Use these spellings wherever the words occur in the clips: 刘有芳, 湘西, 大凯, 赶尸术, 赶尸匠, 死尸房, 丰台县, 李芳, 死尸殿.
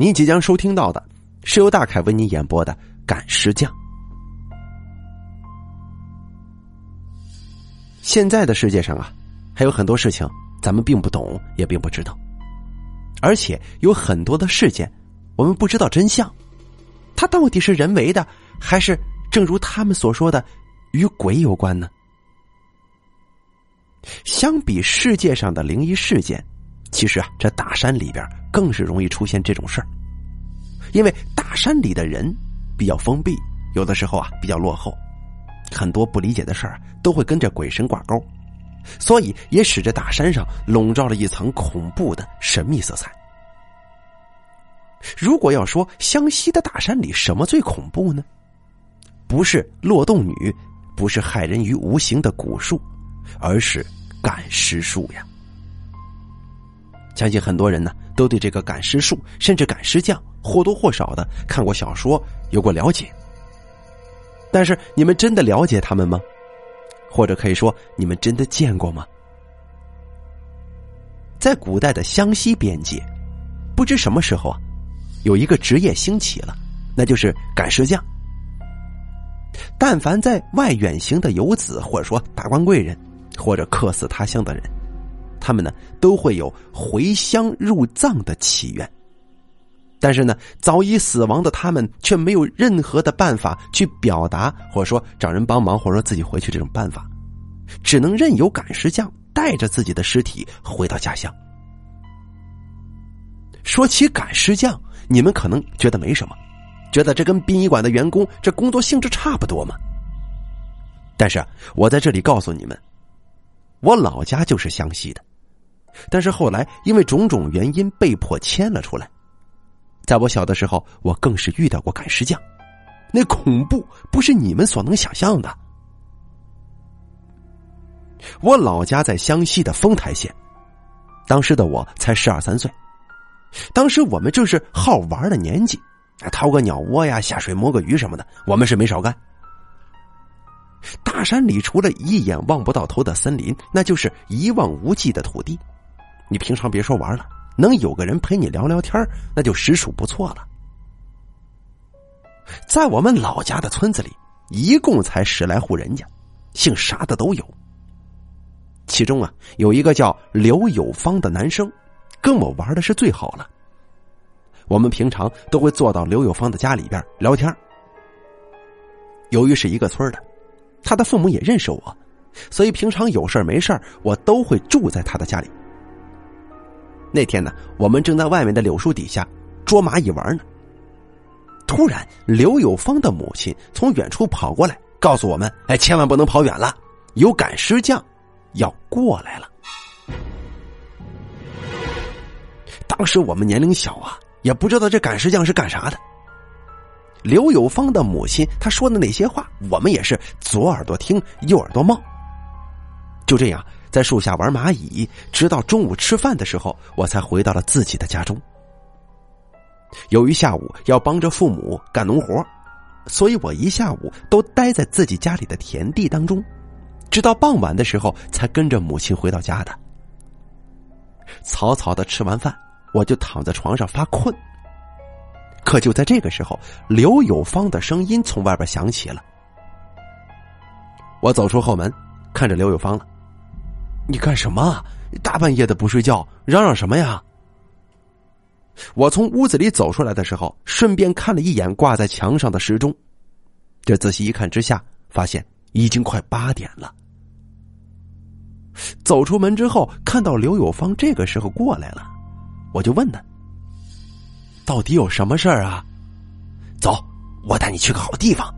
你即将收听到的是由大凯为你演播的《赶尸匠》。现在的世界上啊，还有很多事情咱们并不懂，也并不知道，而且有很多的事件我们不知道真相，它到底是人为的，还是正如他们所说的与鬼有关呢？相比世界上的灵异事件，其实啊，这大山里边更是容易出现这种事儿，因为大山里的人比较封闭，有的时候啊比较落后，很多不理解的事儿都会跟着鬼神挂钩，所以也使得大山上笼罩了一层恐怖的神秘色彩。如果要说湘西的大山里什么最恐怖呢？不是落洞女，不是害人于无形的蛊术，而是赶尸术呀。相信很多人呢都对这个赶尸术甚至赶尸匠或多或少的看过小说，有过了解，但是你们真的了解他们吗？或者可以说你们真的见过吗？在古代的湘西边界，不知什么时候啊，有一个职业兴起了，那就是赶尸匠。但凡在外远行的游子，或者说达官贵人，或者客死他乡的人，他们呢都会有回乡入葬的祈愿，但是呢早已死亡的他们却没有任何的办法去表达，或者说找人帮忙，或者说自己回去，这种办法只能任由赶尸匠带着自己的尸体回到家乡。说起赶尸匠，你们可能觉得没什么，觉得这跟殡仪馆的员工这工作性质差不多嘛。但是我在这里告诉你们，我老家就是湘西的，但是后来因为种种原因被迫迁了出来。在我小的时候，我更是遇到过赶尸匠，那恐怖不是你们所能想象的。我老家在湘西的丰台县，当时的我才12、13岁，当时我们正是好玩的年纪，掏个鸟窝呀，下水摸个鱼什么的，我们是没少干。大山里除了一眼望不到头的森林，那就是一望无际的土地，你平常别说玩了，能有个人陪你聊聊天，那就实属不错了。在我们老家的村子里，一共才10来户人家，姓啥的都有。其中啊，有一个叫刘有芳的男生跟我玩的是最好了，我们平常都会坐到刘有芳的家里边聊天。由于是一个村的，他的父母也认识我，所以平常有事没事我都会住在他的家里。那天呢，我们正在外面的柳树底下捉蚂蚁玩呢，突然刘有芳的母亲从远处跑过来告诉我们，千万不能跑远了，有赶尸匠要过来了。当时我们年龄小啊，也不知道这赶尸匠是干啥的。刘有芳的母亲她说的那些话，我们也是左耳朵听右耳朵冒。就这样在树下玩蚂蚁，直到中午吃饭的时候，我才回到了自己的家中。由于下午要帮着父母干农活，所以我一下午都待在自己家里的田地当中，直到傍晚的时候才跟着母亲回到家的。草草的吃完饭，我就躺在床上发困。可就在这个时候，刘有芳的声音从外边响起了。我走出后门，看着刘有芳了，你干什么？大半夜的不睡觉，嚷嚷什么呀？我从屋子里走出来的时候，顺便看了一眼挂在墙上的时钟，这仔细一看之下，发现已经快8点了。走出门之后，看到刘有芳这个时候过来了，我就问他，到底有什么事儿啊？走，我带你去个好地方。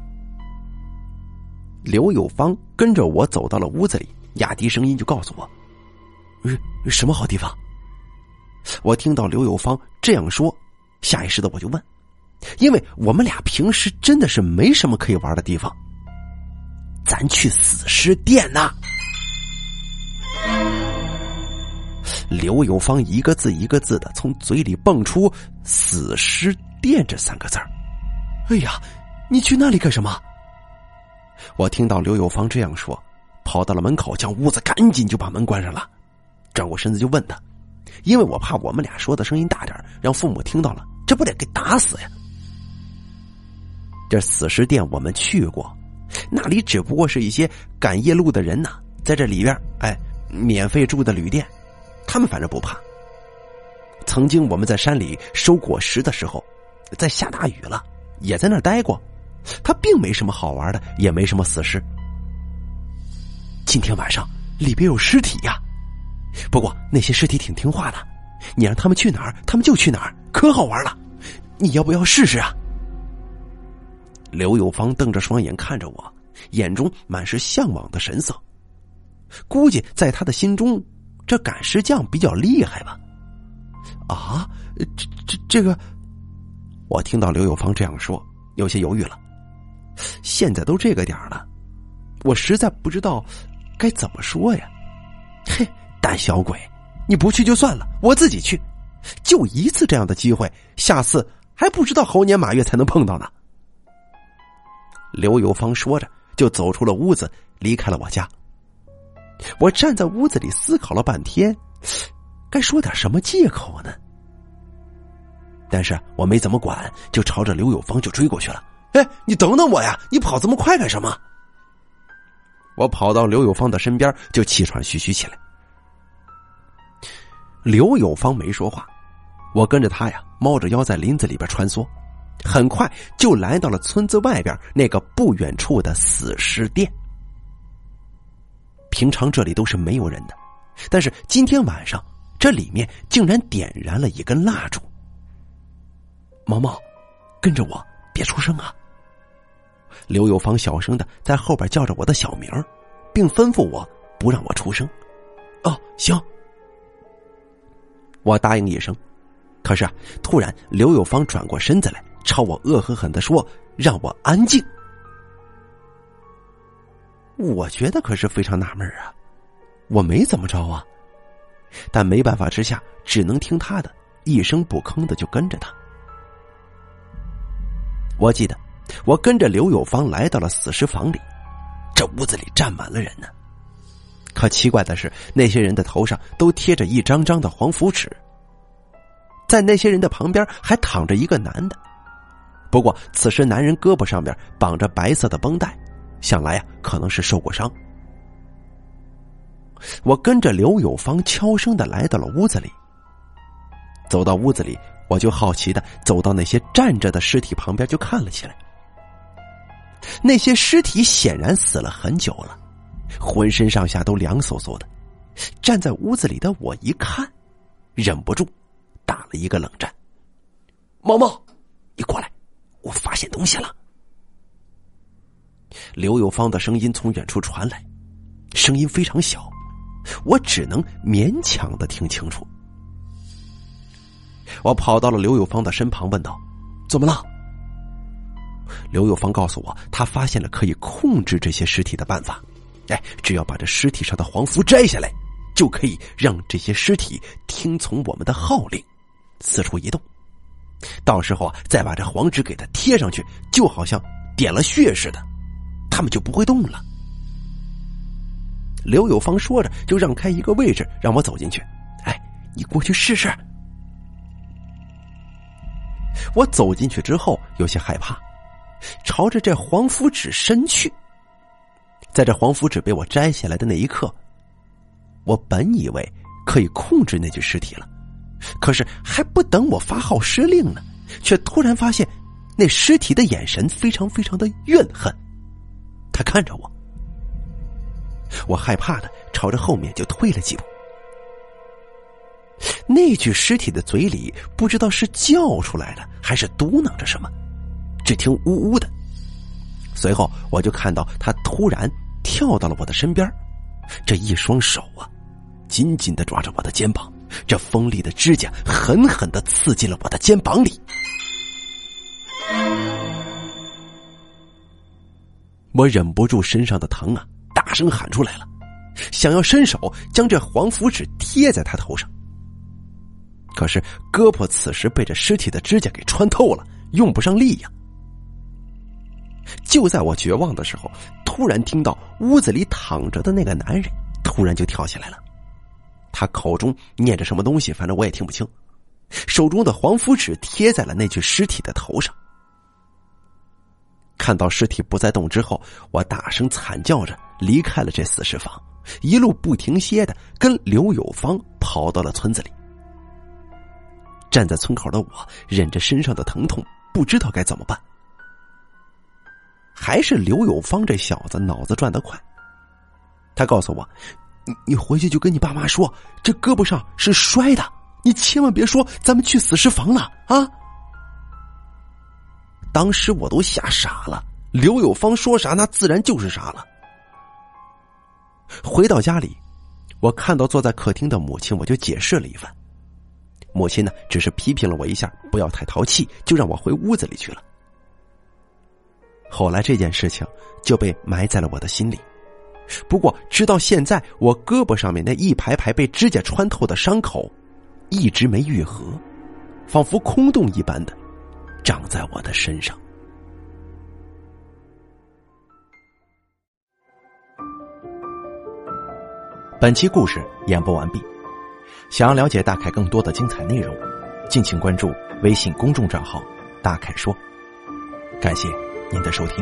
刘有芳跟着我走到了屋子里，压低声音就告诉我，什么好地方？我听到刘有芳这样说，下意识的我就问，因为我们俩平时真的是没什么可以玩的地方，咱去死尸店呐。刘有芳一个字一个字的从嘴里蹦出死尸店这3个字儿。哎呀，你去那里干什么？我听到刘有芳这样说，跑到了门口，将屋子赶紧就把门关上了，转过身子就问他，因为我怕我们俩说的声音大点让父母听到了，这不得给打死呀？这死尸殿我们去过，那里只不过是一些赶夜路的人呐，在这里边免费住的旅店，他们反正不怕。曾经我们在山里收果实的时候，在下大雨了也在那儿待过，它并没什么好玩的，也没什么死尸。今天晚上里边有尸体呀，不过那些尸体挺听话的，你让他们去哪儿他们就去哪儿，可好玩了，你要不要试试啊？刘有芳瞪着双眼看着我，眼中满是向往的神色，估计在他的心中这赶尸匠比较厉害吧。啊，这个我听到刘有芳这样说，有些犹豫了。现在都这个点了，我实在不知道该怎么说呀。嘿，胆小鬼，你不去就算了，我自己去，就一次这样的机会，下次还不知道猴年马月才能碰到呢。刘有芳说着就走出了屋子，离开了我家。我站在屋子里思考了半天，该说点什么借口呢？但是我没怎么管，就朝着刘有芳就追过去了。哎，你等等我呀，你跑这么快干什么？我跑到刘有芳的身边就气喘吁吁起来。刘有芳没说话，我跟着他呀猫着腰在林子里边穿梭，很快就来到了村子外边那个不远处的死尸殿。平常这里都是没有人的，但是今天晚上这里面竟然点燃了一根蜡烛。毛毛，跟着我，别出声啊！刘有芳小声的在后边叫着我的小名，并吩咐我不让我出声。哦，行。我答应一声，可是突然刘有芳转过身子来，朝我恶狠狠的说：“让我安静。”我觉得可是非常纳闷啊，我没怎么着啊，但没办法之下，只能听他的，一声不吭的就跟着他。我记得我跟着刘有芳来到了死尸房里，这屋子里站满了人呢，可奇怪的是那些人的头上都贴着一张张的黄符纸，在那些人的旁边还躺着一个男的，不过此时男人胳膊上边绑着白色的绷带，想来啊可能是受过伤。我跟着刘有芳悄声的来到了屋子里，走到屋子里我就好奇的走到那些站着的尸体旁边就看了起来。那些尸体显然死了很久了，浑身上下都凉飕飕的，站在屋子里的我一看忍不住打了一个冷战。毛毛，你过来，我发现东西了。刘有芳的声音从远处传来，声音非常小，我只能勉强的听清楚。我跑到了刘有芳的身旁问道：“怎么了？”刘有芳告诉我，他发现了可以控制这些尸体的办法，只要把这尸体上的黄符摘下来，就可以让这些尸体听从我们的号令，四处移动。到时候再把这黄纸给它贴上去，就好像点了穴似的，他们就不会动了。刘有芳说着就让开一个位置让我走进去。你过去试试。我走进去之后有些害怕，朝着这黄符纸伸去。在这黄符纸被我摘下来的那一刻，我本以为可以控制那具尸体了，可是还不等我发号施令呢，却突然发现那尸体的眼神非常非常的怨恨，他看着我。我害怕的朝着后面就退了几步。那具尸体的嘴里不知道是叫出来的还是嘟囔着什么，只听呜呜的。随后我就看到他突然跳到了我的身边，这一双手啊紧紧地抓着我的肩膀，这锋利的指甲狠狠地刺进了我的肩膀里。我忍不住身上的疼啊大声喊出来了，想要伸手将这黄符纸贴在他头上，可是胳膊此时被这尸体的指甲给穿透了，用不上力呀。就在我绝望的时候，突然听到屋子里躺着的那个男人突然就跳起来了，他口中念着什么东西，反正我也听不清，手中的黄符纸贴在了那具尸体的头上。看到尸体不再动之后，我大声惨叫着离开了这死尸房，一路不停歇的跟刘有芳跑到了村子里。站在村口的我忍着身上的疼痛，不知道该怎么办。还是刘有芳这小子脑子转得快，他告诉我，你回去就跟你爸妈说，这胳膊上是摔的，你千万别说咱们去死尸房了啊！当时我都吓傻了，刘有芳说啥那自然就是啥了。回到家里，我看到坐在客厅的母亲，我就解释了一番。母亲呢，只是批评了我一下，不要太淘气，就让我回屋子里去了。后来这件事情就被埋在了我的心里。不过直到现在，我胳膊上面那一排排被指甲穿透的伤口一直没愈合，仿佛空洞一般的长在我的身上。本期故事演播完毕，想要了解大凯更多的精彩内容，敬请关注微信公众账号大凯说。感谢您的收听。